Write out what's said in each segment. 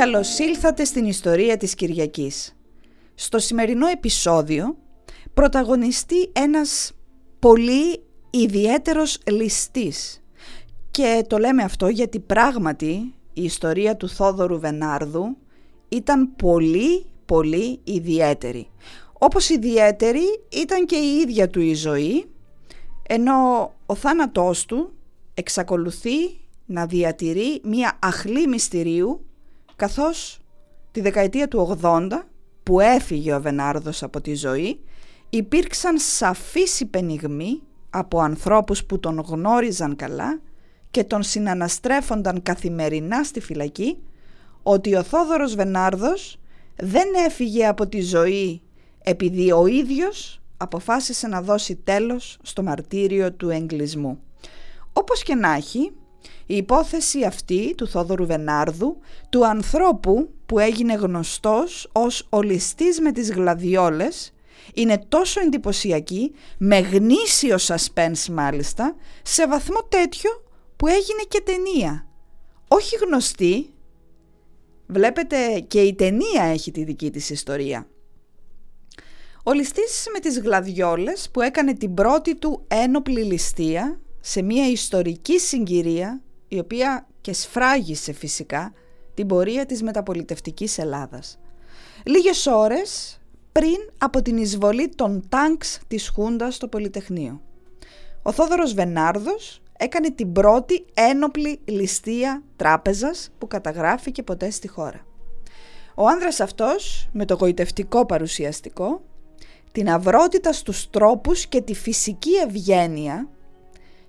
Καλώς ήλθατε στην ιστορία της Κυριακής. Στο σημερινό επεισόδιο πρωταγωνιστεί ένας πολύ ιδιαίτερος ληστής. Και το λέμε αυτό γιατί πράγματι η ιστορία του Θόδωρου Βενάρδου ήταν πολύ ιδιαίτερη. Όπως ιδιαίτερη ήταν και η ίδια του η ζωή, ενώ ο θάνατός του εξακολουθεί να διατηρεί μία αχλή μυστηρίου, καθώς τη δεκαετία του 80 που έφυγε ο Βενάρδος από τη ζωή υπήρξαν σαφείς υπενιγμοί από ανθρώπους που τον γνώριζαν καλά και τον συναναστρέφονταν καθημερινά στη φυλακή ότι ο Θόδωρος Βενάρδος δεν έφυγε από τη ζωή επειδή ο ίδιος αποφάσισε να δώσει τέλος στο μαρτύριο του εγκλισμού. Όπως και να έχει, η υπόθεση αυτή του Θόδωρου Βενάρδου, του ανθρώπου που έγινε γνωστός ως ο ληστής με τις γλαδιόλες, είναι τόσο εντυπωσιακή, με γνήσιο suspense μάλιστα, σε βαθμό τέτοιο που έγινε και ταινία. Όχι γνωστή, βλέπετε και η ταινία έχει τη δική της ιστορία. Ο ληστής με τις γλαδιόλες που έκανε την πρώτη του ένοπλη ληστεία σε μια ιστορική συγκυρία η οποία και σφράγισε φυσικά την πορεία της μεταπολιτευτικής Ελλάδας. Λίγες ώρες πριν από την εισβολή των τάγκς της Χούντας στο Πολυτεχνείο. Ο Θόδωρος Βενάρδος έκανε την πρώτη ένοπλη ληστεία τράπεζας που καταγράφηκε ποτέ στη χώρα. Ο άνδρας αυτός με το γοητευτικό παρουσιαστικό, την αυρότητα στους τρόπους και τη φυσική ευγένεια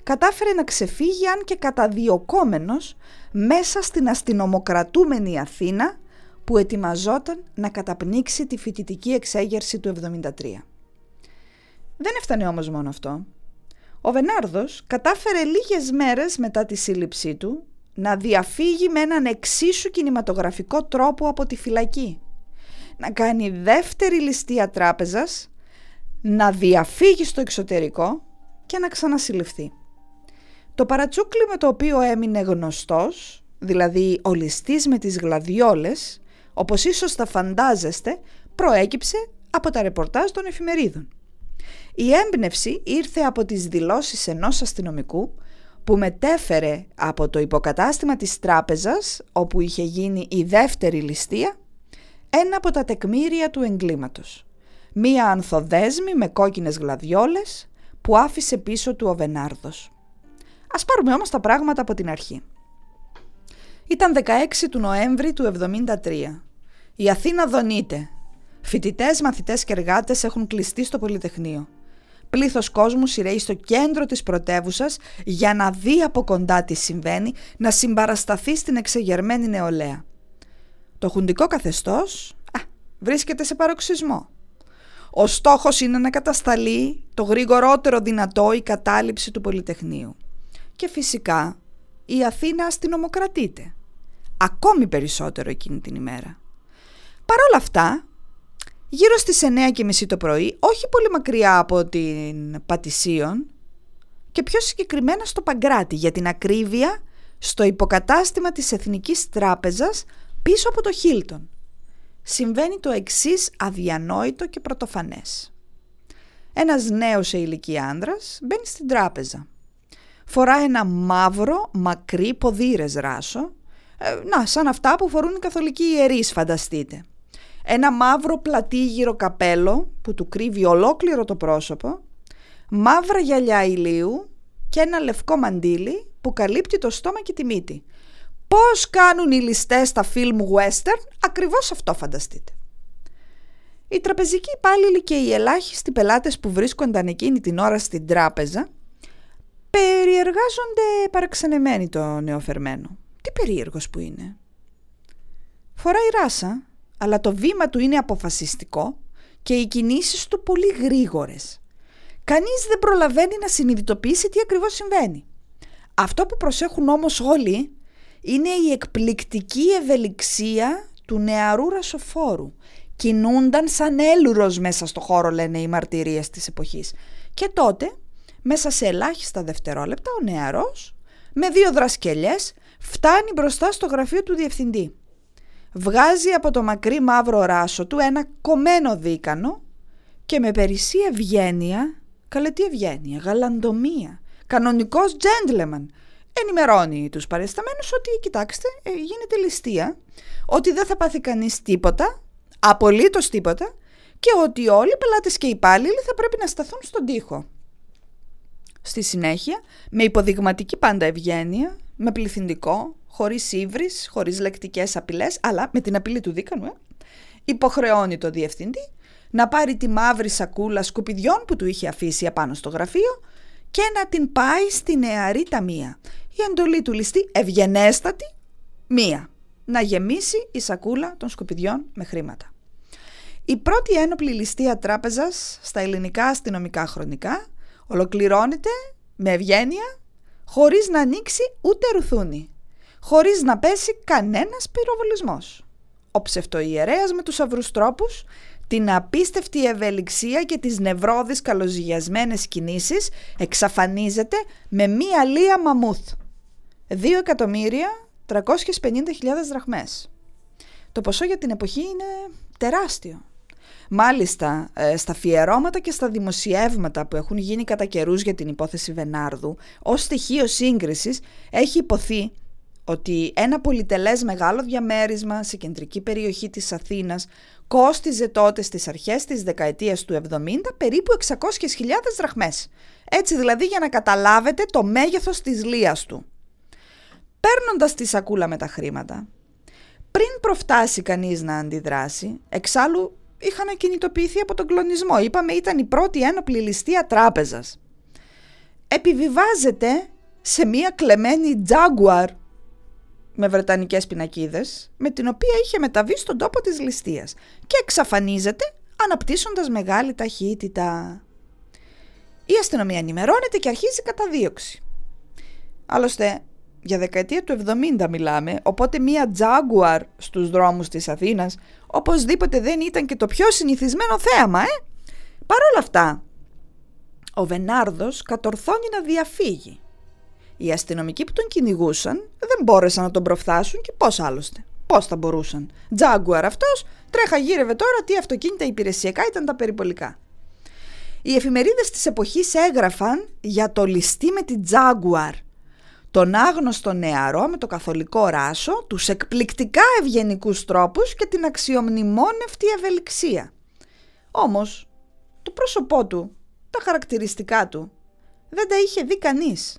κατάφερε να ξεφύγει αν και καταδιωκόμενος μέσα στην αστυνομοκρατούμενη Αθήνα που ετοιμαζόταν να καταπνίξει τη φοιτητική εξέγερση του 1973. Δεν έφτανε όμως μόνο αυτό. Ο Βενάρδος κατάφερε λίγες μέρες μετά τη σύλληψή του να διαφύγει με έναν εξίσου κινηματογραφικό τρόπο από τη φυλακή, να κάνει δεύτερη ληστεία τράπεζας, να διαφύγει στο εξωτερικό και να ξανασυλληφθεί. Το παρατσούκλι με το οποίο έμεινε γνωστός, δηλαδή ο ληστής με τις γλαδιόλες, όπως ίσως θα φαντάζεστε, προέκυψε από τα ρεπορτάζ των εφημερίδων. Η έμπνευση ήρθε από τις δηλώσεις ενός αστυνομικού που μετέφερε από το υποκατάστημα της τράπεζας, όπου είχε γίνει η δεύτερη ληστεία, ένα από τα τεκμήρια του εγκλήματος. Μία ανθοδέσμη με κόκκινες γλαδιόλες που άφησε πίσω του ο Βενάρδος. Ας πάρουμε όμως τα πράγματα από την αρχή. Ήταν 16 του Νοέμβρη του 1973. Η Αθήνα δονείται. Φοιτητές, μαθητές και εργάτες έχουν κλειστεί στο Πολυτεχνείο. Πλήθος κόσμου σειραίει στο κέντρο της πρωτεύουσας για να δει από κοντά τι συμβαίνει, να συμπαρασταθεί στην εξεγερμένη νεολαία. Το χουντικό καθεστώς βρίσκεται σε παροξισμό. Ο στόχος είναι να κατασταλεί το γρηγορότερο δυνατό η κατάληψη του Πολυτεχνείου. Και φυσικά η Αθήνα αστυνομοκρατείται, ακόμη περισσότερο εκείνη την ημέρα. Παρ' όλα αυτά, γύρω στις 9:30 το πρωί, όχι πολύ μακριά από την Πατησίων και πιο συγκεκριμένα στο Παγκράτη, για την ακρίβεια στο υποκατάστημα της Εθνικής Τράπεζας πίσω από το Χίλτον, συμβαίνει το εξής αδιανόητο και πρωτοφανές. Ένας νέος σε ηλικία άνδρας μπαίνει στην τράπεζα. Φορά ένα μαύρο, μακρύ, ποδήρες ράσο, σαν αυτά που φορούν οι καθολικοί ιερείς, φανταστείτε. Ένα μαύρο πλατήγυρο καπέλο που του κρύβει ολόκληρο το πρόσωπο, μαύρα γυαλιά ηλίου και ένα λευκό μαντίλι που καλύπτει το στόμα και τη μύτη. Πώς κάνουν οι ληστές στα φιλμ western, ακριβώς αυτό φανταστείτε. Οι τραπεζικοί υπάλληλοι και οι ελάχιστοι πελάτες που βρίσκονταν εκείνη την ώρα στην τράπεζα περιεργάζονται παραξενεμένοι το νεοφερμένο. Τι περίεργος που είναι. Φοράει ράσα, αλλά το βήμα του είναι αποφασιστικό και οι κινήσεις του πολύ γρήγορες. Κανείς δεν προλαβαίνει να συνειδητοποιήσει τι ακριβώς συμβαίνει. Αυτό που προσέχουν όμως όλοι είναι η εκπληκτική ευελιξία του νεαρού ρασοφόρου. Κινούνταν σαν έλουρος μέσα στο χώρο, λένε οι μαρτυρίες της εποχής. Και τότε, μέσα σε ελάχιστα δευτερόλεπτα, ο νεαρός, με δύο δρασκελιές, φτάνει μπροστά στο γραφείο του διευθυντή. βγάζει από το μακρύ μαύρο ράσο του ένα κομμένο δίκανο και με περισσή ευγένεια, καλέ τι ευγένεια, γαλαντομία, κανονικός τζέντλεμαν, ενημερώνει τους παρεσταμένους ότι κοιτάξτε, γίνεται ληστεία, ότι δεν θα πάθει κανείς τίποτα, απολύτως τίποτα, και ότι όλοι οι πελάτες και οι υπάλληλοι θα πρέπει να σταθούν στον τοίχο. Στη συνέχεια, με υποδειγματική πάντα ευγένεια, με πληθυντικό, χωρίς ύβρις, χωρίς λεκτικές απειλές, αλλά με την απειλή του δίκανου, υποχρεώνει το διευθυντή να πάρει τη μαύρη σακούλα σκουπιδιών που του είχε αφήσει απάνω στο γραφείο και να την πάει στη νεαρή ταμεία. Η εντολή του ληστή ευγενέστατη, μία, να γεμίσει η σακούλα των σκουπιδιών με χρήματα. Η πρώτη ένοπλη ληστεία τράπεζας στα ελληνικά αστυνομικά χρονικά ολοκληρώνεται με ευγένεια, χωρίς να ανοίξει ούτε ρουθούνι, χωρίς να πέσει κανένας πυροβολισμός. Ο ψευτοιερέας με τους αυρούς τρόπους, την απίστευτη ευελιξία και τις νευρώδεις καλοζυγιασμένες κινήσεις εξαφανίζεται με μία λία μαμούθ, 2.350.000 δραχμές. Το ποσό για την εποχή είναι τεράστιο. Μάλιστα, στα αφιερώματα και στα δημοσιεύματα που έχουν γίνει κατά καιρούς για την υπόθεση Βενάρδου, ως στοιχείο σύγκρισης έχει υποθεί ότι ένα πολυτελές μεγάλο διαμέρισμα σε κεντρική περιοχή της Αθήνας κόστιζε τότε στις αρχές της δεκαετίας του 70 περίπου 600.000 δραχμές. Έτσι δηλαδή για να καταλάβετε το μέγεθος της λίας του. Παίρνοντας τη σακούλα με τα χρήματα, πριν προφτάσει κανείς να αντιδράσει, εξάλλου είχαν κινητοποιηθεί από τον κλονισμό. Είπαμε ήταν η πρώτη ένοπλη ληστεία τράπεζας. Επιβιβάζεται σε μία κλεμμένη Jaguar με βρετανικές πινακίδες, με την οποία είχε μεταβεί στον τόπο της ληστείας και εξαφανίζεται αναπτύσσοντας μεγάλη ταχύτητα. Η αστυνομία ενημερώνεται και αρχίζει καταδίωξη. Άλλωστε, για δεκαετία του 70 μιλάμε, οπότε μία Jaguar στους δρόμους της Αθήνας οπωσδήποτε δεν ήταν και το πιο συνηθισμένο θέαμα, Παρ' όλα αυτά, ο Βενάρδος κατορθώνει να διαφύγει. Οι αστυνομικοί που τον κυνηγούσαν δεν μπόρεσαν να τον προφθάσουν και πώς άλλωστε. Πώς θα μπορούσαν. Τζάγκουαρ αυτός, τρέχα γύρευε τώρα τι αυτοκίνητα υπηρεσιακά ήταν τα περιπολικά. Οι εφημερίδες της εποχής έγραφαν για το ληστή με την Τζάγκουαρ. Τον άγνωστο νεαρό με το καθολικό ράσο, τους εκπληκτικά ευγενικούς τρόπους και την αξιομνημόνευτη ευελιξία. Όμως, το πρόσωπό του, τα χαρακτηριστικά του, δεν τα είχε δει κανείς.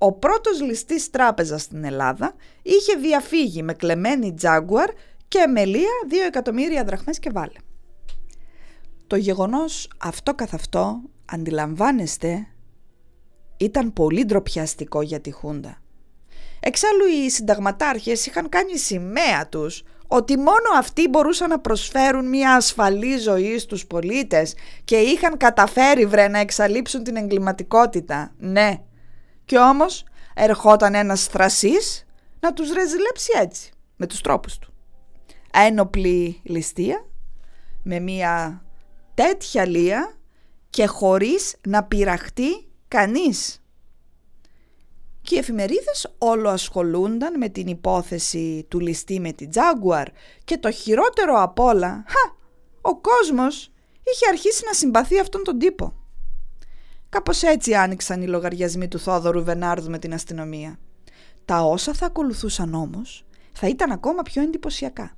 Ο πρώτος ληστής τράπεζας στην Ελλάδα είχε διαφύγει με κλεμμένη Jaguar και με λία 2.000.000 δραχμές και βάλε. Το γεγονός αυτό καθ' αυτό, αντιλαμβάνεστε, ήταν πολύ ντροπιαστικό για τη Χούντα. Εξάλλου οι συνταγματάρχες είχαν κάνει σημαία τους ότι μόνο αυτοί μπορούσαν να προσφέρουν μια ασφαλή ζωή στους πολίτες και είχαν καταφέρει να εξαλείψουν την εγκληματικότητα, ναι. Κι όμως ερχόταν ένας θρασής να τους ρεζιλέψει έτσι, με τους τρόπους του. Ένοπλη ληστεία, με μια τέτοια λία και χωρίς να πειραχτεί κανείς. Και οι εφημερίδες όλο ασχολούνταν με την υπόθεση του ληστή με την Τζάγκουαρ και το χειρότερο απ' όλα, ο κόσμος είχε αρχίσει να συμπαθεί αυτόν τον τύπο. Κάπως έτσι άνοιξαν οι λογαριασμοί του Θόδωρου Βενάρδου με την αστυνομία. Τα όσα θα ακολουθούσαν όμως θα ήταν ακόμα πιο εντυπωσιακά.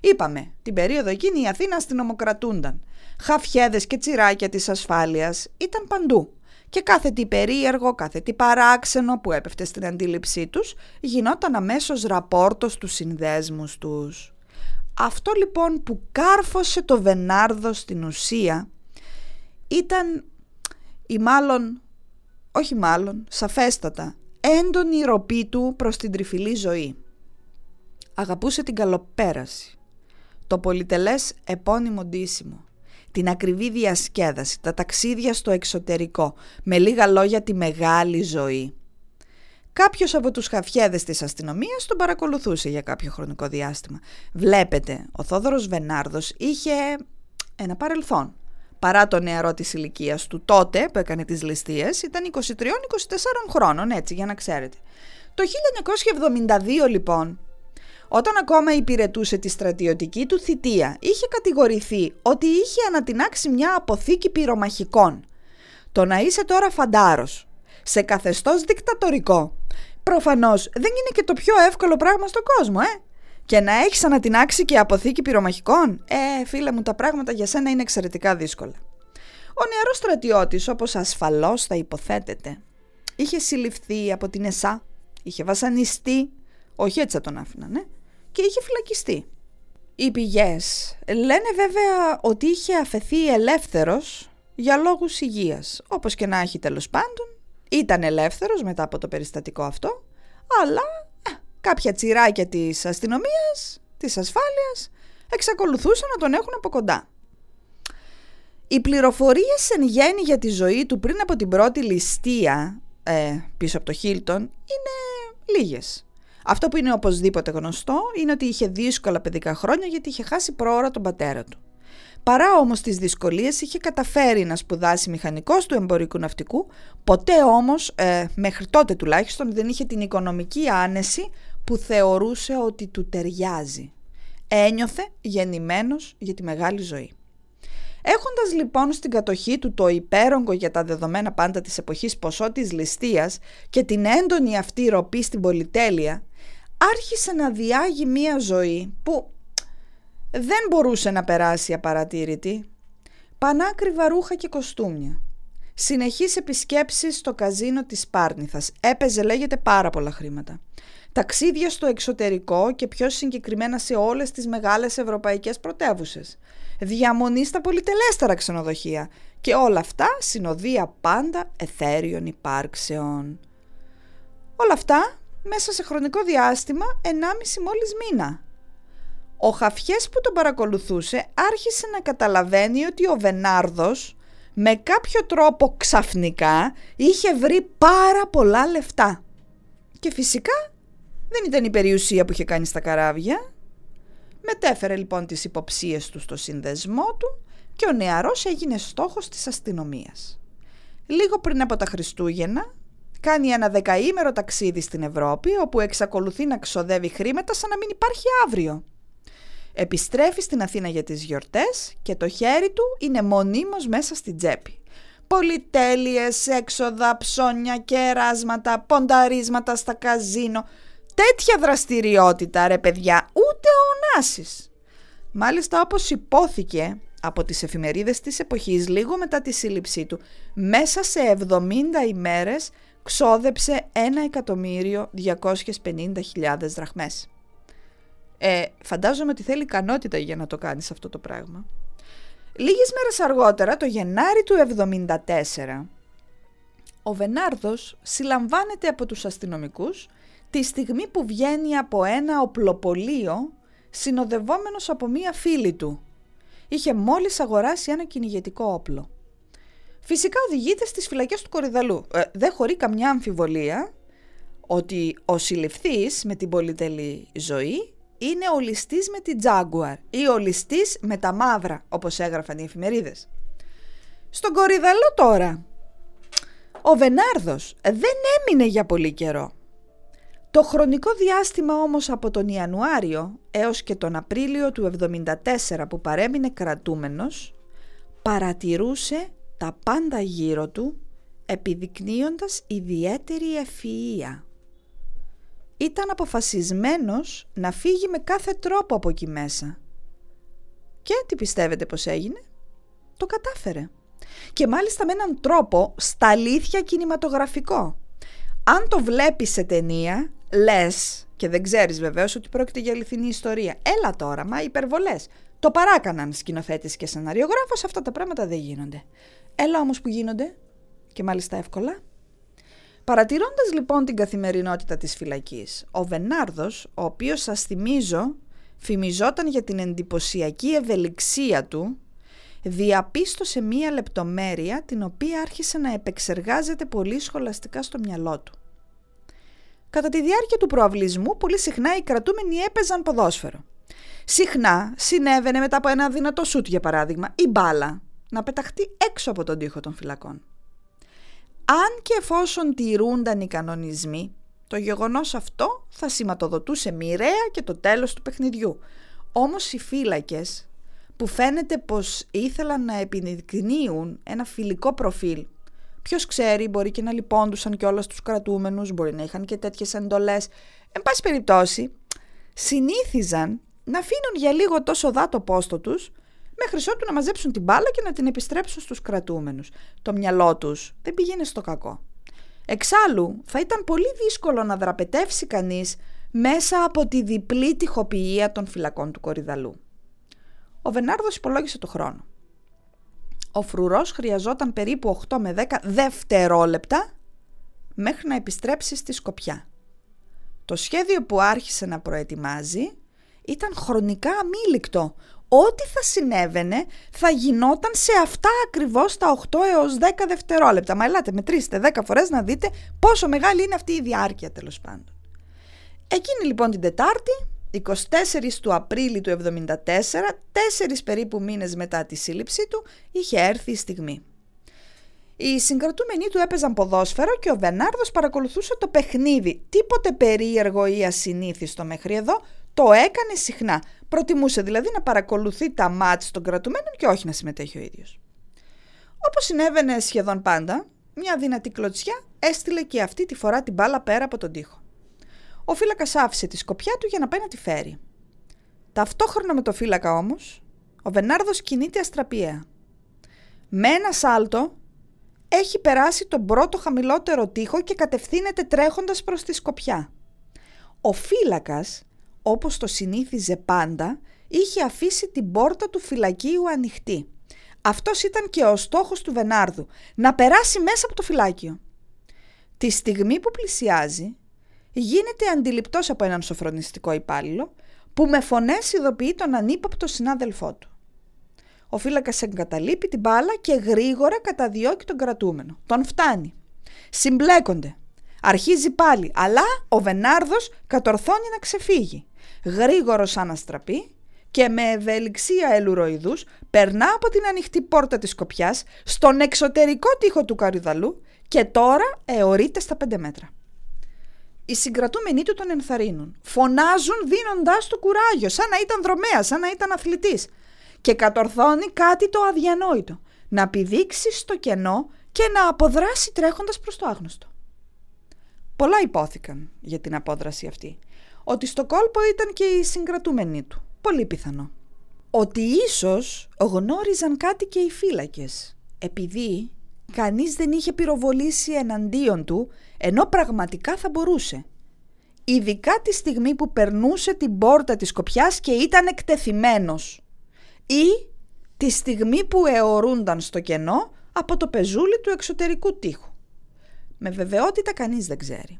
Είπαμε, την περίοδο εκείνη η Αθήνα αστυνομοκρατούνταν. Χαφιέδες και τσιράκια της ασφάλειας ήταν παντού. Και κάθε τι περίεργο, κάθε τι παράξενο που έπεφτε στην αντίληψή τους γινόταν αμέσως ραπόρτο στους συνδέσμους τους. Αυτό λοιπόν που κάρφωσε το Βενάρδο στην ουσία ήταν... σαφέστατα, έντονη ροπή του προς την τρυφηλή ζωή. Αγαπούσε την καλοπέραση, το πολυτελές επώνυμο ντύσιμο, την ακριβή διασκέδαση, τα ταξίδια στο εξωτερικό, με λίγα λόγια τη μεγάλη ζωή. Κάποιος από τους χαφιέδες της αστυνομίας τον παρακολουθούσε για κάποιο χρονικό διάστημα. Βλέπετε, ο Θόδωρος Βενάρδος είχε ένα παρελθόν. Παρά το νεαρό της ηλικίας του τότε που έκανε τις ληστείες, ήταν 23-24 χρόνων, έτσι για να ξέρετε. Το 1972 λοιπόν, Όταν ακόμα υπηρετούσε τη στρατιωτική του θητεία, είχε κατηγορηθεί ότι είχε ανατινάξει μια αποθήκη πυρομαχικών. Το να είσαι τώρα φαντάρος, σε καθεστώς δικτατορικό, προφανώς δεν είναι και το πιο εύκολο πράγμα στον κόσμο, Και να έχεις ανατινάξει και αποθήκη πυρομαχικών, φίλε μου, τα πράγματα για σένα είναι εξαιρετικά δύσκολα. Ο νεαρός στρατιώτης, όπως ασφαλώς θα υποθέτεται, είχε συλληφθεί από την ΕΣΑ, είχε βασανιστεί, όχι έτσι θα τον άφηναν, και είχε φυλακιστεί. Οι πηγές λένε βέβαια ότι είχε αφαιθεί ελεύθερος για λόγους υγείας. Όπως και να έχει, τέλος πάντων, ήταν ελεύθερος μετά από το περιστατικό αυτό, αλλά κάποια τσιράκια της αστυνομίας, της ασφάλειας, εξακολουθούσαν να τον έχουν από κοντά. Οι πληροφορίες εν γέννη για τη ζωή του πριν από την πρώτη ληστεία, πίσω από το Χίλτον, είναι λίγες. Αυτό που είναι οπωσδήποτε γνωστό είναι ότι είχε δύσκολα παιδικά χρόνια γιατί είχε χάσει προώρα τον πατέρα του. Παρά όμως τις δυσκολίες είχε καταφέρει να σπουδάσει μηχανικός του εμπορικού ναυτικού, ποτέ όμως, μέχρι τότε τουλάχιστον, δεν είχε την οικονομική άνεση που θεωρούσε ότι του ταιριάζει. Ένιωθε γεννημένος για τη μεγάλη ζωή. Έχοντας λοιπόν στην κατοχή του το υπέρογκο για τα δεδομένα πάντα της εποχής ποσό της ληστείας και την έντονη αυτή ροπή στην πολυτέλεια, άρχισε να διάγει μία ζωή που δεν μπορούσε να περάσει απαρατήρητη. Πανάκριβα ρούχα και κοστούμια. Συνεχείς επισκέψεις στο καζίνο της Πάρνηθας. Έπαιζε, λέγεται, πάρα πολλά χρήματα. Ταξίδια στο εξωτερικό και πιο συγκεκριμένα σε όλες τις μεγάλες ευρωπαϊκές πρωτεύουσες. Διαμονή στα πολυτελέστερα ξενοδοχεία. Και όλα αυτά συνοδεία πάντα εθέριων υπάρξεων. Όλα αυτά μέσα σε χρονικό διάστημα 1,5 μόλις μήνα. Ο Χαφιές που τον παρακολουθούσε άρχισε να καταλαβαίνει ότι ο Βενάρδος με κάποιο τρόπο ξαφνικά είχε βρει πάρα πολλά λεφτά. Και φυσικά δεν ήταν η περιουσία που είχε κάνει στα καράβια. Μετέφερε λοιπόν τις υποψίες του στο συνδεσμό του και ο νεαρός έγινε στόχος της αστυνομίας. Λίγο πριν από τα Χριστούγεννα κάνει ένα 10ημερο ταξίδι στην Ευρώπη, όπου εξακολουθεί να ξοδεύει χρήματα σαν να μην υπάρχει αύριο. Επιστρέφει στην Αθήνα για τις γιορτές και το χέρι του είναι μονίμως μέσα στην τσέπη. Πολυτέλειες, έξοδα, ψώνια, κεράσματα, πονταρίσματα στα καζίνο. Τέτοια δραστηριότητα, ρε παιδιά, ούτε ο Νάσης. Μάλιστα, όπως υπόθηκε από τις εφημερίδες της εποχής, λίγο μετά τη σύλληψή του, μέσα σε 70 ημέρες ξόδεψε 1.250.000 δραχμές. Φαντάζομαι ότι θέλει ικανότητα για να το κάνεις αυτό το πράγμα. Λίγες μέρες αργότερα, το Γενάρη του 1974, ο Βενάρδος συλλαμβάνεται από τους αστυνομικούς τη στιγμή που βγαίνει από ένα οπλοπολείο συνοδευόμενος από μία φίλη του. Είχε μόλις αγοράσει ένα κυνηγετικό όπλο. Φυσικά οδηγείται στις φυλακές του Κορυδαλλού. Δεν χωρεί καμιά αμφιβολία ότι ο συλληφθής με την πολυτελή ζωή είναι ο ληστής με την Τζάγκουαρ ή ο ληστής με τα μαύρα, όπως έγραφαν οι εφημερίδες. Στον Κορυδαλλό τώρα, ο Βενάρδος δεν έμεινε για πολύ καιρό. Το χρονικό διάστημα όμως από τον Ιανουάριο έως και τον Απρίλιο του 1974 που παρέμεινε κρατούμενος, παρατηρούσε τα πάντα γύρω του, επιδεικνύοντας ιδιαίτερη ευφυΐα. Ήταν αποφασισμένος να φύγει με κάθε τρόπο από εκεί μέσα. Και τι πιστεύετε πως έγινε? Το κατάφερε. Και μάλιστα με έναν τρόπο στα αλήθεια κινηματογραφικό. Αν το βλέπεις σε ταινία, λες, και δεν ξέρεις βεβαίως ότι πρόκειται για αληθινή ιστορία. Έλα τώρα, μα υπερβολές. Το παράκαναν σκηνοθέτης και σεναριογράφος, αυτά τα πράγματα δεν γίνονται. Έλα όμως που γίνονται, και μάλιστα εύκολα. Παρατηρώντας λοιπόν την καθημερινότητα της φυλακής, ο Βενάρδος, ο οποίος, σας θυμίζω, φημιζόταν για την εντυπωσιακή ευελιξία του, διαπίστωσε μία λεπτομέρεια την οποία άρχισε να επεξεργάζεται πολύ σχολαστικά στο μυαλό του. Κατά τη διάρκεια του προαυλισμού, πολύ συχνά οι κρατούμενοι έπαιζαν ποδόσφαιρο. Συχνά συνέβαινε μετά από ένα δυνατό σούτ, για παράδειγμα, η μπάλα να πεταχτεί έξω από τον τοίχο των φυλακών. Αν και εφόσον τηρούνταν οι κανονισμοί Το γεγονός αυτό θα σηματοδοτούσε μοιραία και το τέλος του παιχνιδιού. Όμως οι φύλακες, που φαίνεται πως ήθελαν να επιδεικνύουν ένα φιλικό προφίλ, ποιος ξέρει, μπορεί και να λυπόντουσαν κιόλας τους κρατούμενους, μπορεί να είχαν και τέτοιες εντολές, εν πάση περιπτώσει, συνήθιζαν να αφήνουν για λίγο το σοδά το πόστο τους, μέχρι ότου να μαζέψουν την μπάλα και να την επιστρέψουν στους κρατούμενους. Το μυαλό τους δεν πήγαινε στο κακό. Εξάλλου, θα ήταν πολύ δύσκολο να δραπετεύσει κανείς μέσα από τη διπλή τυχοποιία των φυλακών του Κορυδαλλού. Ο Βενάρδος υπολόγισε το χρόνο. Ο φρουρός χρειαζόταν περίπου 8 με 10 δευτερόλεπτα μέχρι να επιστρέψει στη Σκοπιά. Το σχέδιο που άρχισε να προετοιμάζει ήταν χρονικά αμήλικτο. Ό,τι θα συνέβαινε θα γινόταν σε αυτά ακριβώς τα 8 έως 10 δευτερόλεπτα. Μα ελάτε, μετρήστε 10 φορές να δείτε πόσο μεγάλη είναι αυτή η διάρκεια, τέλος πάντων. Εκείνη λοιπόν την Τετάρτη, 24 του Απρίλη του 1974, 4 περίπου μήνες μετά τη σύλληψή του, είχε έρθει η στιγμή. Οι συγκρατούμενοι του έπαιζαν ποδόσφαιρο και ο Βενάρδος παρακολουθούσε το παιχνίδι. Τίποτε περίεργο ή ασυνήθιστο μέχρι εδώ, το έκανε συχνά. Προτιμούσε δηλαδή να παρακολουθεί τα μάτς των κρατουμένων και όχι να συμμετέχει ο ίδιος. Όπως συνέβαινε σχεδόν πάντα, μια δυνατή κλωτσιά έστειλε και αυτή τη φορά την μπάλα πέρα από τον τοίχο. Ο φύλακας άφησε τη σκοπιά του για να πάει να τη φέρει. Ταυτόχρονα με το φύλακα όμως, ο Βενάρδος κινείται αστραπιαία. Με ένα σάλτο έχει περάσει τον πρώτο χαμηλότερο τοίχο και κατευθύνεται τρέχοντας προς τη σκοπιά. Ο φύλακας, όπως το συνήθιζε πάντα, είχε αφήσει την πόρτα του φυλακίου ανοιχτή. Αυτός ήταν και ο στόχος του Βενάρδου, να περάσει μέσα από το φυλάκιο. Τη στιγμή που πλησιάζει, γίνεται αντιληπτός από έναν σοφρονιστικό υπάλληλο, που με φωνές ειδοποιεί τον ανύποπτο συνάδελφό του. Ο φύλακας εγκαταλείπει την μπάλα και γρήγορα καταδιώκει τον κρατούμενο. Τον φτάνει. Συμπλέκονται. Αρχίζει πάλι, αλλά ο Βενάρδος κατορθώνει να ξεφύγει. Γρήγορος αναστραπεί και με ευελιξία ελουροειδούς περνά από την ανοιχτή πόρτα της Σκοπιάς στον εξωτερικό τοίχο του Κορυδαλλού και τώρα αιωρείται στα 5 μέτρα. Οι συγκρατούμενοι του τον ενθαρρύνουν. Φωνάζουν δίνοντάς του κουράγιο, σαν να ήταν δρομέας, σαν να ήταν αθλητής. Και κατορθώνει κάτι το αδιανόητο, να πηδήξει στο κενό και να αποδράσει τρέχοντας προς το άγνωστο. Πολλά υπόθηκαν για την απόδραση αυτή. Ότι στο κόλπο ήταν και οι συγκρατούμενοι του. Πολύ πιθανό. Ότι ίσως γνώριζαν κάτι και οι φύλακες, επειδή κανείς δεν είχε πυροβολήσει εναντίον του, ενώ πραγματικά θα μπορούσε. Ειδικά τη στιγμή που περνούσε την πόρτα της Σκοπιάς και ήταν εκτεθειμένος. Ή τη στιγμή που αιωρούνταν στο κενό από το πεζούλι του εξωτερικού τοίχου. Με βεβαιότητα κανείς δεν ξέρει.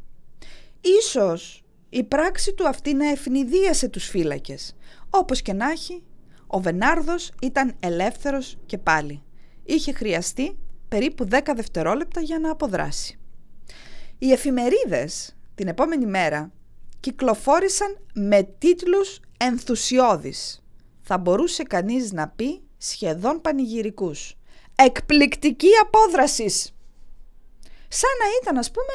Ίσως η πράξη του αυτή να ευνηδίασε τους φύλακες. Όπως και να έχει, ο Βενάρδος ήταν ελεύθερος και πάλι. Είχε χρειαστεί περίπου 10 δευτερόλεπτα για να αποδράσει. Οι εφημερίδες την επόμενη μέρα κυκλοφόρησαν με τίτλους ενθουσιώδεις. Θα μπορούσε κανείς να πει σχεδόν πανηγυρικούς. Εκπληκτική απόδρασης! Σαν να ήταν, ας πούμε,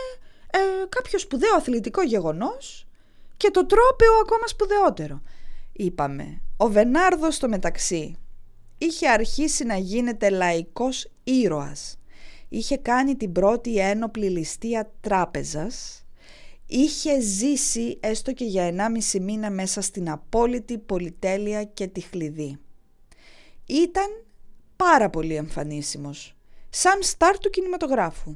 κάποιο σπουδαίο αθλητικό γεγονός και το τρόπαιο ακόμα σπουδαιότερο. Είπαμε, ο Βενάρδος στο μεταξύ είχε αρχίσει να γίνεται λαϊκός ήρωας. Είχε κάνει την πρώτη ένοπλη ληστεία τράπεζας. Είχε ζήσει έστω και για 1,5 μήνα μέσα στην απόλυτη πολυτέλεια και τη χλιδή. Ήταν πάρα πολύ εμφανίσιμος, σαν στάρ του κινηματογράφου.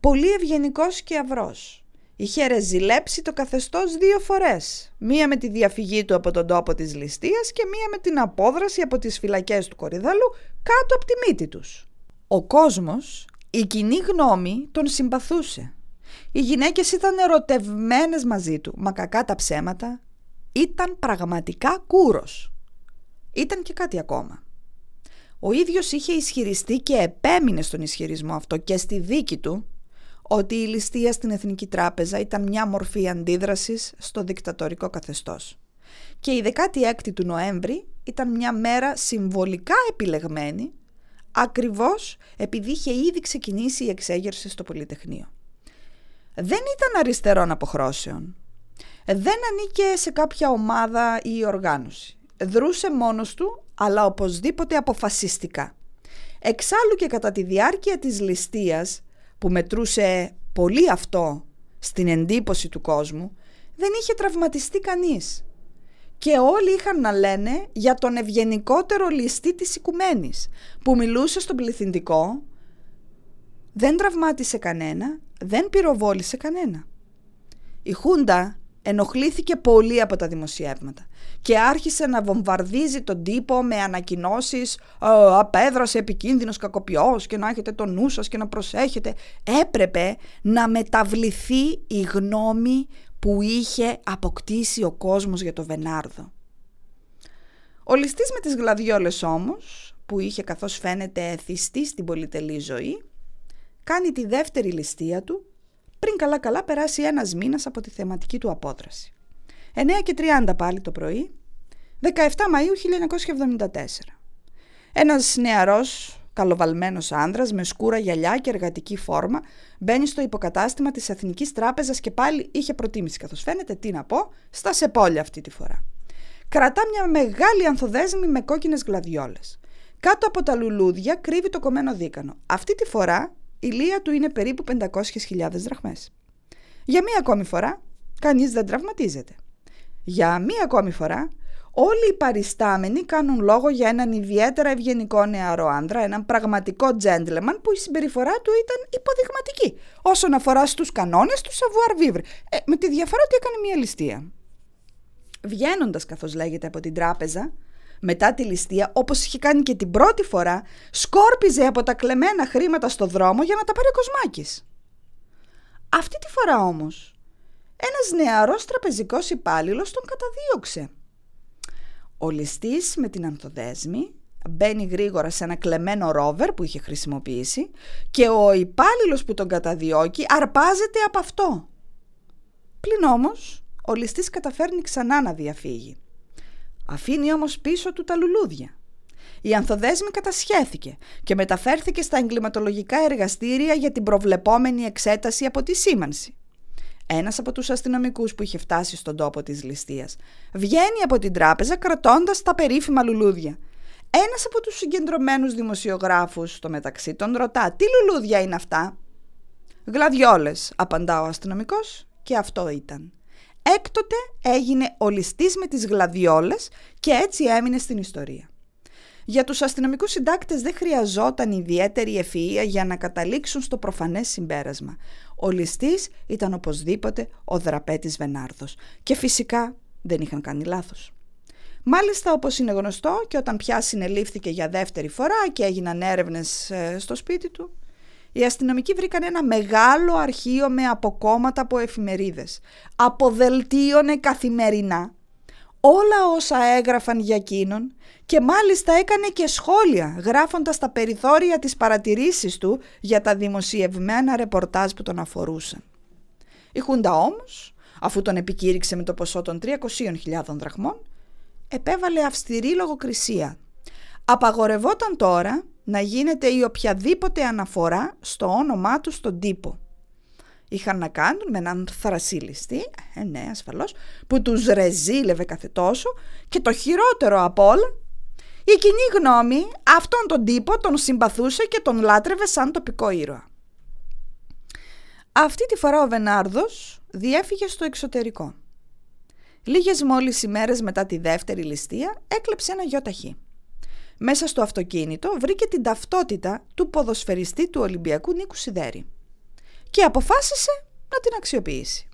Πολύ ευγενικός και αυρός. Είχε ρεζιλέψει το καθεστώς 2 φορές. Μία με τη διαφυγή του από τον τόπο της ληστείας και μία με την απόδραση από τις φυλακές του Κορυδαλλού κάτω από τη μύτη τους. Ο κόσμος, η κοινή γνώμη, τον συμπαθούσε. Οι γυναίκες ήταν ερωτευμένες μαζί του, μα κακά τα ψέματα, ήταν πραγματικά κούρος. Ήταν και κάτι ακόμα. Ο ίδιος είχε ισχυριστεί και επέμεινε στον ισχυρισμό αυτό και στη δίκη του, ότι η ληστεία στην Εθνική Τράπεζα ήταν μια μορφή αντίδρασης στο δικτατορικό καθεστώς. Και η 16η του Νοέμβρη ήταν μια μέρα συμβολικά επιλεγμένη, ακριβώς επειδή είχε ήδη ξεκινήσει η εξέγερση στο Πολυτεχνείο. δεν ήταν αριστερών αποχρώσεων. Δεν ανήκε σε κάποια ομάδα ή οργάνωση. Δρούσε μόνος του, αλλά οπωσδήποτε αποφασιστικά. Εξάλλου και κατά τη διάρκεια της ληστείας, που μετρούσε πολύ αυτό στην εντύπωση του κόσμου, δεν είχε τραυματιστεί κανείς. Και όλοι είχαν να λένε για τον ευγενικότερο ληστή της οικουμένης, που μιλούσε στον πληθυντικό, δεν τραυμάτισε κανένα, δεν πυροβόλησε κανένα. Η Χούντα ενοχλήθηκε πολύ από τα δημοσιεύματα και άρχισε να βομβαρδίζει τον τύπο με ανακοινώσεις «Απέδρασε επικίνδυνος κακοποιός και να έχετε το νου σας και να προσέχετε». Έπρεπε να μεταβληθεί η γνώμη που είχε αποκτήσει ο κόσμος για το Βενάρδο. Ο ληστής με τις γλαδιόλες όμως, που είχε καθώς φαίνεται εθιστεί στην πολυτελή ζωή, κάνει τη δεύτερη ληστεία του πριν καλά-καλά περάσει ένας μήνας από τη θεματική του απόδραση. 9:30 πάλι το πρωί, 17 Μαΐου 1974. Ένας νεαρός, καλοβαλμένος άνδρας με σκούρα γυαλιά και εργατική φόρμα μπαίνει στο υποκατάστημα της Εθνικής Τράπεζας και πάλι είχε προτίμηση, καθώς φαίνεται, τι να πω, στα σεπόλια αυτή τη φορά. Κρατά μια μεγάλη ανθοδέσμη με κόκκινες γλαδιόλες. Κάτω από τα λουλούδια κρύβει το κομμένο δίκανο. Αυτή τη φορά η λία του είναι περίπου 500.000 δραχμές. Για μία ακόμη φορά, κανείς δεν τραυματίζεται. Για μία ακόμη φορά, όλοι οι παριστάμενοι κάνουν λόγο για έναν ιδιαίτερα ευγενικό νεαρό άνδρα, έναν πραγματικό τζέντλεμαν που η συμπεριφορά του ήταν υποδειγματική, όσον αφορά στους κανόνες του savoir-vivre, με τη διαφορά ότι έκανε μία ληστεία. Βγαίνοντας, καθώς λέγεται, από την τράπεζα, μετά τη ληστεία, όπως είχε κάνει και την πρώτη φορά, σκόρπιζε από τα κλεμμένα χρήματα στο δρόμο για να τα πάρει ο Κοσμάκης. Αυτή τη φορά όμως, ένας νεαρός τραπεζικός υπάλληλος τον καταδίωξε. Ο ληστής με την ανθοδέσμη μπαίνει γρήγορα σε ένα κλεμμένο ρόβερ που είχε χρησιμοποιήσει και ο υπάλληλος που τον καταδιώκει αρπάζεται από αυτό. Πλην όμως, ο ληστής καταφέρνει ξανά να διαφύγει. Αφήνει όμως πίσω του τα λουλούδια. Η ανθοδέσμη κατασχέθηκε και μεταφέρθηκε στα εγκληματολογικά εργαστήρια για την προβλεπόμενη εξέταση από τη σήμανση. Ένας από τους αστυνομικούς που είχε φτάσει στον τόπο της ληστείας βγαίνει από την τράπεζα κρατώντας τα περίφημα λουλούδια. Ένας από τους συγκεντρωμένους δημοσιογράφους στο μεταξύ τον ρωτά «Τι λουλούδια είναι αυτά?» «Γλαδιόλες», απαντά ο αστυνομικός, και αυτό ήταν. Έκτοτε έγινε ο ληστής με τις γλαδιόλες και έτσι έμεινε στην ιστορία. Για τους αστυνομικούς συντάκτες δεν χρειαζόταν ιδιαίτερη ευφυΐα για να καταλήξουν στο προφανές συμπέρασμα. Ο ληστής ήταν οπωσδήποτε ο δραπέτης Βενάρδος και φυσικά δεν είχαν κάνει λάθος. Μάλιστα, όπως είναι γνωστό, και όταν πια συνελήφθηκε για δεύτερη φορά και έγιναν έρευνες στο σπίτι του, οι αστυνομικοί βρήκαν ένα μεγάλο αρχείο με αποκόμματα από εφημερίδες. Αποδελτίωνε καθημερινά όλα όσα έγραφαν για εκείνον και μάλιστα έκανε και σχόλια, γράφοντας τα περιθώρια της παρατηρήσεις του για τα δημοσιευμένα ρεπορτάζ που τον αφορούσαν. Η Χούντα όμως, αφού τον επικήρυξε με το ποσό των 300.000 δραχμών, επέβαλε αυστηρή λογοκρισία. Απαγορευόταν τώρα να γίνεται η οποιαδήποτε αναφορά στο όνομά του στον τύπο. Είχαν να κάνουν με έναν θρασίλιστη, ναι ασφαλώς, που τους ρεζίλευε κάθε τόσο, και το χειρότερο απ' όλα, η κοινή γνώμη αυτόν τον τύπο τον συμπαθούσε και τον λάτρευε σαν τοπικό ήρωα. Αυτή τη φορά ο Βενάρδος διέφυγε στο εξωτερικό. Λίγες μόλις ημέρες μετά τη δεύτερη ληστεία έκλεψε ένα γιοταχή. Μέσα στο αυτοκίνητο βρήκε την ταυτότητα του ποδοσφαιριστή του Ολυμπιακού Νίκου Σιδέρη και αποφάσισε να την αξιοποιήσει.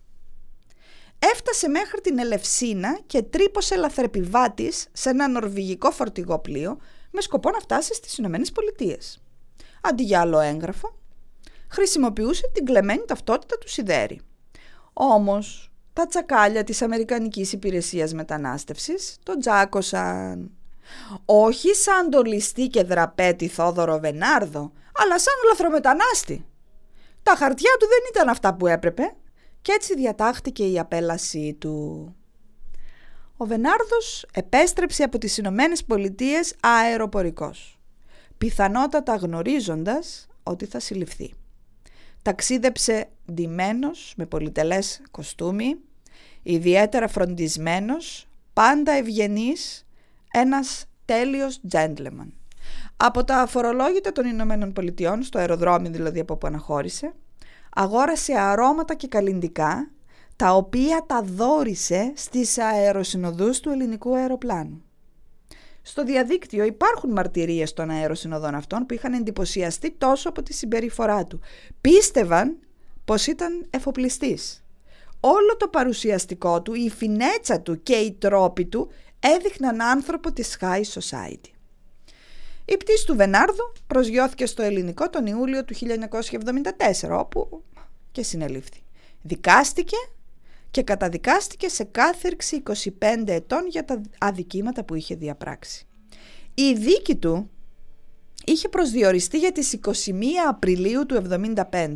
Έφτασε μέχρι την Ελευσίνα και τρύπωσε λαθρεπιβάτης σε ένα νορβηγικό φορτηγό πλοίο με σκοπό να φτάσει στις Ηνωμένες Πολιτείες. Αντί για άλλο έγγραφο, χρησιμοποιούσε την κλεμμένη ταυτότητα του Σιδέρη. Όμως, τα τσακάλια της Αμερικανικής Υπηρεσίας Μετανάστευσης τον τζάκωσαν. Όχι σαν το ληστή και δραπέτη Θόδωρο Βενάρδο, αλλά σαν λαθρομετανάστη. Τα χαρτιά του δεν ήταν αυτά που έπρεπε και έτσι διατάχθηκε η απέλασή του. Ο Βενάρδος επέστρεψε από τις Ηνωμένες Πολιτείες αεροπορικός, πιθανότατα γνωρίζοντας ότι θα συλληφθεί. Ταξίδεψε ντυμένος με πολυτελές κοστούμι, ιδιαίτερα φροντισμένος, πάντα ευγενής, ένας τέλειος gentleman. Από τα αφορολόγητα των Ηνωμένων Πολιτειών, στο αεροδρόμιο δηλαδή από όπου αναχώρησε, αγόρασε αρώματα και καλλυντικά, τα οποία τα δώρισε στις αεροσυνοδούς του ελληνικού αεροπλάνου. Στο διαδίκτυο υπάρχουν μαρτυρίες των αεροσυνοδών αυτών που είχαν εντυπωσιαστεί τόσο από τη συμπεριφορά του. Πίστευαν πως ήταν εφοπλιστής. Όλο το παρουσιαστικό του, η φινέτσα του και οι τρόποι του έδειχναν άνθρωπο της high society. Η πτήση του Βενάρδου προσγειώθηκε στο ελληνικό τον Ιούλιο του 1974, όπου και συνελήφθη. Δικάστηκε και καταδικάστηκε σε κάθειρξη 25 ετών για τα αδικήματα που είχε διαπράξει. Η δίκη του είχε προσδιοριστεί για τις 21 Απριλίου του 1975.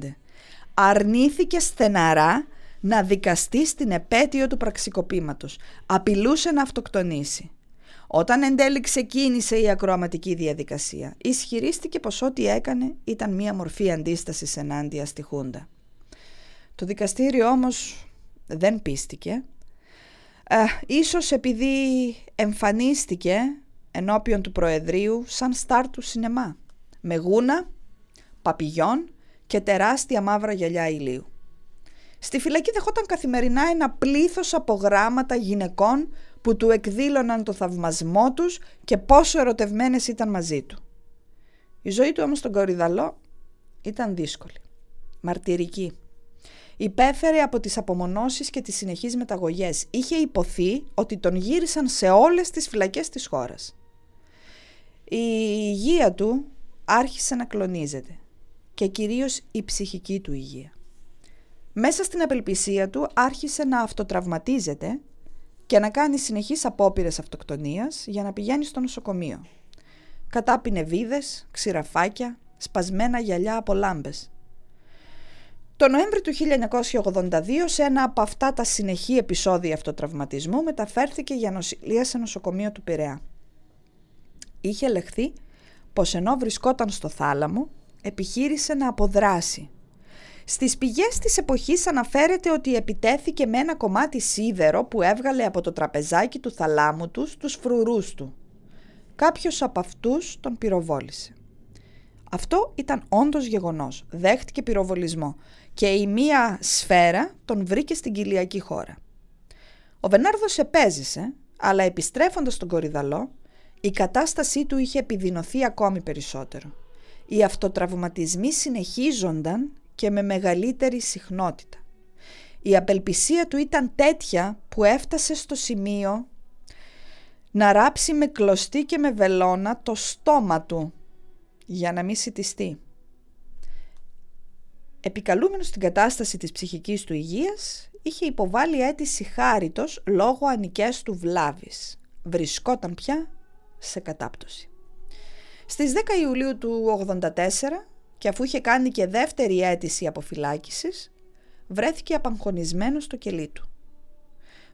Αρνήθηκε στεναρά να δικαστεί στην επέτειο του πραξικοπήματος. Απειλούσε να αυτοκτονήσει. Όταν εν τέλει ξεκίνησε η ακροαματική διαδικασία, ισχυρίστηκε πως ό,τι έκανε ήταν μία μορφή αντίστασης ενάντια στη Χούντα. Το δικαστήριο όμως δεν πίστηκε, ίσως επειδή εμφανίστηκε ενώπιον του Προεδρείου σαν στάρ του σινεμά, με γούνα, παπιγιόν και τεράστια μαύρα γυαλιά ηλίου. Στη φυλακή δεχόταν καθημερινά ένα πλήθος από γράμματα γυναικών που του εκδήλωναν το θαυμασμό τους και πόσο ερωτευμένες ήταν μαζί του. Η ζωή του όμως στον Κορυδαλλό ήταν δύσκολη, μαρτυρική. Υπέφερε από τις απομονώσεις και τις συνεχείς μεταγωγές. Είχε υποθεί ότι τον γύρισαν σε όλες τις φυλακές της χώρας. Η υγεία του άρχισε να κλονίζεται και κυρίως η ψυχική του υγεία. Μέσα στην απελπισία του άρχισε να αυτοτραυματίζεται και να κάνει συνεχείς απόπειρες αυτοκτονίας για να πηγαίνει στο νοσοκομείο. Κατάπινε βίδες, ξηραφάκια, σπασμένα γυαλιά από λάμπες. Το Νοέμβρη του 1982, σε ένα από αυτά τα συνεχή επεισόδια αυτοτραυματισμού, μεταφέρθηκε για νοσηλεία σε νοσοκομείο του Πειραιά. Είχε ελεχθεί πως ενώ βρισκόταν στο θάλαμο, επιχείρησε να αποδράσει. Στις πηγές της εποχής αναφέρεται ότι επιτέθηκε με ένα κομμάτι σίδερο που έβγαλε από το τραπεζάκι του θαλάμου του στους φρουρούς του. Κάποιος από αυτούς τον πυροβόλησε. Αυτό ήταν όντως γεγονός. Δέχτηκε πυροβολισμό και η μία σφαίρα τον βρήκε στην κοιλιακή χώρα. Ο Βενάρδος επέζησε, αλλά επιστρέφοντας στον Κορυδαλλό, η κατάστασή του είχε επιδεινωθεί ακόμη περισσότερο. Οι αυτοτραυματισμοί συνεχίζονταν και με μεγαλύτερη συχνότητα. Η απελπισία του ήταν τέτοια που έφτασε στο σημείο να ράψει με κλωστή και με βελόνα το στόμα του για να μην σιτιστεί. Επικαλούμενος στην κατάσταση της ψυχικής του υγείας, είχε υποβάλει αίτηση χάριτος λόγω ανικές του βλάβης. Βρισκόταν πια σε κατάπτωση. Στις 10 Ιουλίου του 1984, και αφού είχε κάνει και δεύτερη αίτηση αποφυλάκησης, βρέθηκε απαγχωνισμένος στο κελί του.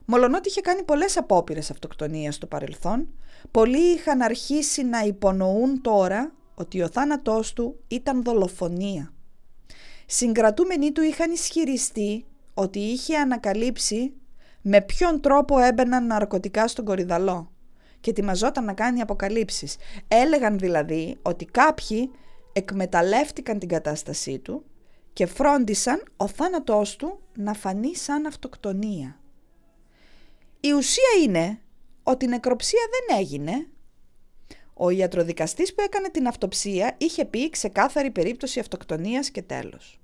Μολονότι είχε κάνει πολλές απόπειρες αυτοκτονίας στο παρελθόν, πολλοί είχαν αρχίσει να υπονοούν τώρα ότι ο θάνατός του ήταν δολοφονία. Συγκρατούμενοι του είχαν ισχυριστεί ότι είχε ανακαλύψει με ποιον τρόπο έμπαιναν ναρκωτικά στον Κορυδαλλό και ετοιμαζόταν να κάνει αποκαλύψεις. Έλεγαν δηλαδή ότι κάποιοι εκμεταλλεύτηκαν την κατάστασή του και φρόντισαν ο θάνατός του να φανεί σαν αυτοκτονία. Η ουσία είναι ότι η νεκροψία δεν έγινε. Ο ιατροδικαστής που έκανε την αυτοψία είχε πει ξεκάθαρη περίπτωση αυτοκτονίας και τέλος.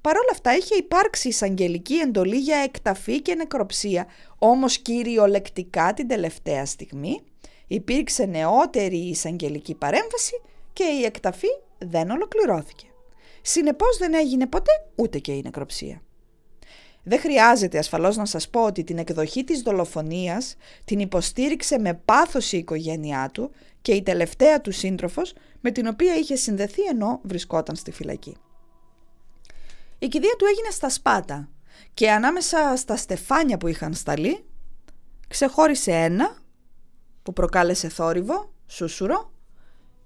Παρ' όλα αυτά είχε υπάρξει εισαγγελική εντολή για εκταφή και νεκροψία, όμως κυριολεκτικά την τελευταία στιγμή υπήρξε νεότερη εισαγγελική παρέμβαση και η εκταφή δεν ολοκληρώθηκε. Συνεπώς δεν έγινε ποτέ ούτε και η νεκροψία. Δεν χρειάζεται ασφαλώς να σας πω ότι την εκδοχή της δολοφονίας την υποστήριξε με πάθος η οικογένειά του και η τελευταία του σύντροφος, με την οποία είχε συνδεθεί ενώ βρισκόταν στη φυλακή. Η κηδεία του έγινε στα Σπάτα και ανάμεσα στα στεφάνια που είχαν σταλεί ξεχώρισε ένα που προκάλεσε θόρυβο, σούσουρο,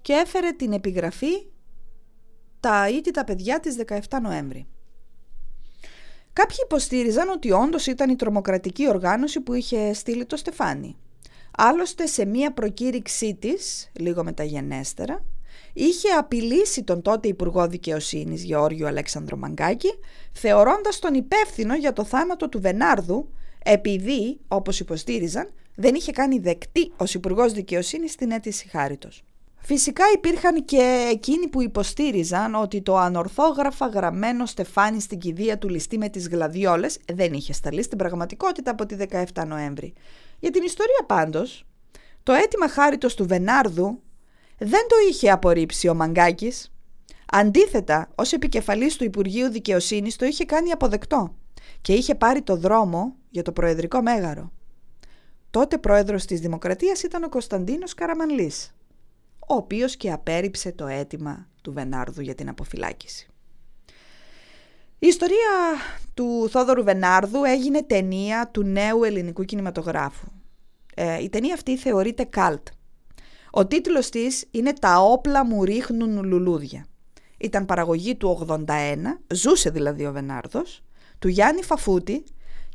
και έφερε την επιγραφή «Τα αίτητα παιδιά της 17 Νοέμβρη». Κάποιοι υποστήριζαν ότι όντως ήταν η τρομοκρατική οργάνωση που είχε στείλει το στεφάνι. Άλλωστε σε μία προκήρυξή της, λίγο μεταγενέστερα, είχε απειλήσει τον τότε Υπουργό Δικαιοσύνης Γεώργιο Αλέξανδρο Μαγκάκη, θεωρώντας τον υπεύθυνο για το θάνατο του Βενάρδου, επειδή, όπως υποστήριζαν, δεν είχε κάνει δεκτή ως Υπουργός Δικαιοσύνης την αίτηση χάριτος. Φυσικά υπήρχαν και εκείνοι που υποστήριζαν ότι το ανορθόγραφα γραμμένο στεφάνι στην κηδεία του ληστή με τις γλαδιόλες δεν είχε σταλεί στην πραγματικότητα από τη 17 Νοέμβρη. Για την ιστορία πάντως, το αίτημα χάριτος του Βενάρδου δεν το είχε απορρίψει ο Μαγκάκης. Αντίθετα, ως επικεφαλής του Υπουργείου Δικαιοσύνης το είχε κάνει αποδεκτό και είχε πάρει το δρόμο για το Προεδρικό Μέγαρο. Τότε πρόεδρος της Δημοκρατίας ήταν ο Κωνσταντίνος Καραμανλής, ο οποίος και απέρριψε το αίτημα του Βενάρδου για την αποφυλάκηση. Η ιστορία του Θόδωρου Βενάρδου έγινε ταινία του νέου ελληνικού κινηματογράφου. Η ταινία αυτή θεωρείται καλτ. Ο τίτλος της είναι «Τα όπλα μου ρίχνουν λουλούδια». Ήταν παραγωγή του 81, ζούσε δηλαδή ο Βενάρδος, του Γιάννη Φαφούτη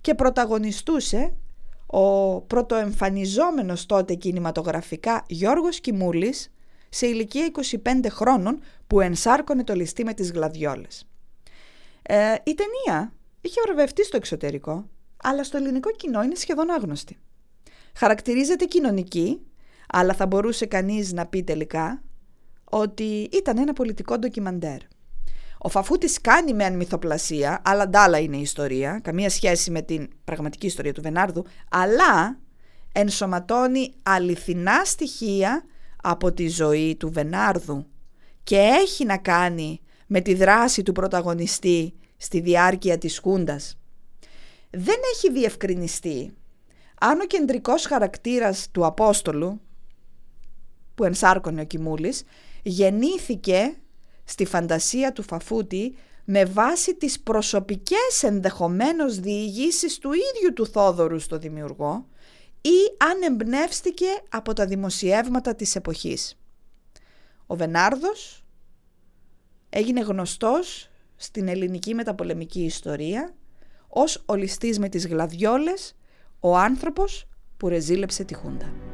και πρωταγωνιστούσε ο πρωτοεμφανιζόμενος τότε κινηματογραφικά Γιώργος Κιμούλης σε ηλικία 25 χρόνων που ενσάρκωνε το ληστή με τις γλαδιόλες. Η ταινία είχε βραβευτεί στο εξωτερικό, αλλά στο ελληνικό κοινό είναι σχεδόν άγνωστη. Χαρακτηρίζεται κοινωνική, αλλά θα μπορούσε κανείς να πει τελικά ότι ήταν ένα πολιτικό ντοκιμαντέρ. Ο Φαφούτης κάνει μεν μυθοπλασία, αλλά ντάλα είναι η ιστορία, καμία σχέση με την πραγματική ιστορία του Βενάρδου, αλλά ενσωματώνει αληθινά στοιχεία από τη ζωή του Βενάρδου και έχει να κάνει με τη δράση του πρωταγωνιστή στη διάρκεια της Χούντας. Δεν έχει διευκρινιστεί αν ο κεντρικός χαρακτήρας του Απόστολου, που ενσάρκωνε ο Κιμούλης, γεννήθηκε στη φαντασία του Φαφούτη με βάση τις προσωπικές ενδεχομένως διηγήσεις του ίδιου του Θόδωρου στο δημιουργό ή αν εμπνεύστηκε από τα δημοσιεύματα της εποχής. Ο Βενάρδος έγινε γνωστός στην ελληνική μεταπολεμική ιστορία ως ο ληστής με τις γλαδιόλες, ο άνθρωπος που ρεζίλεψε τη Χούντα.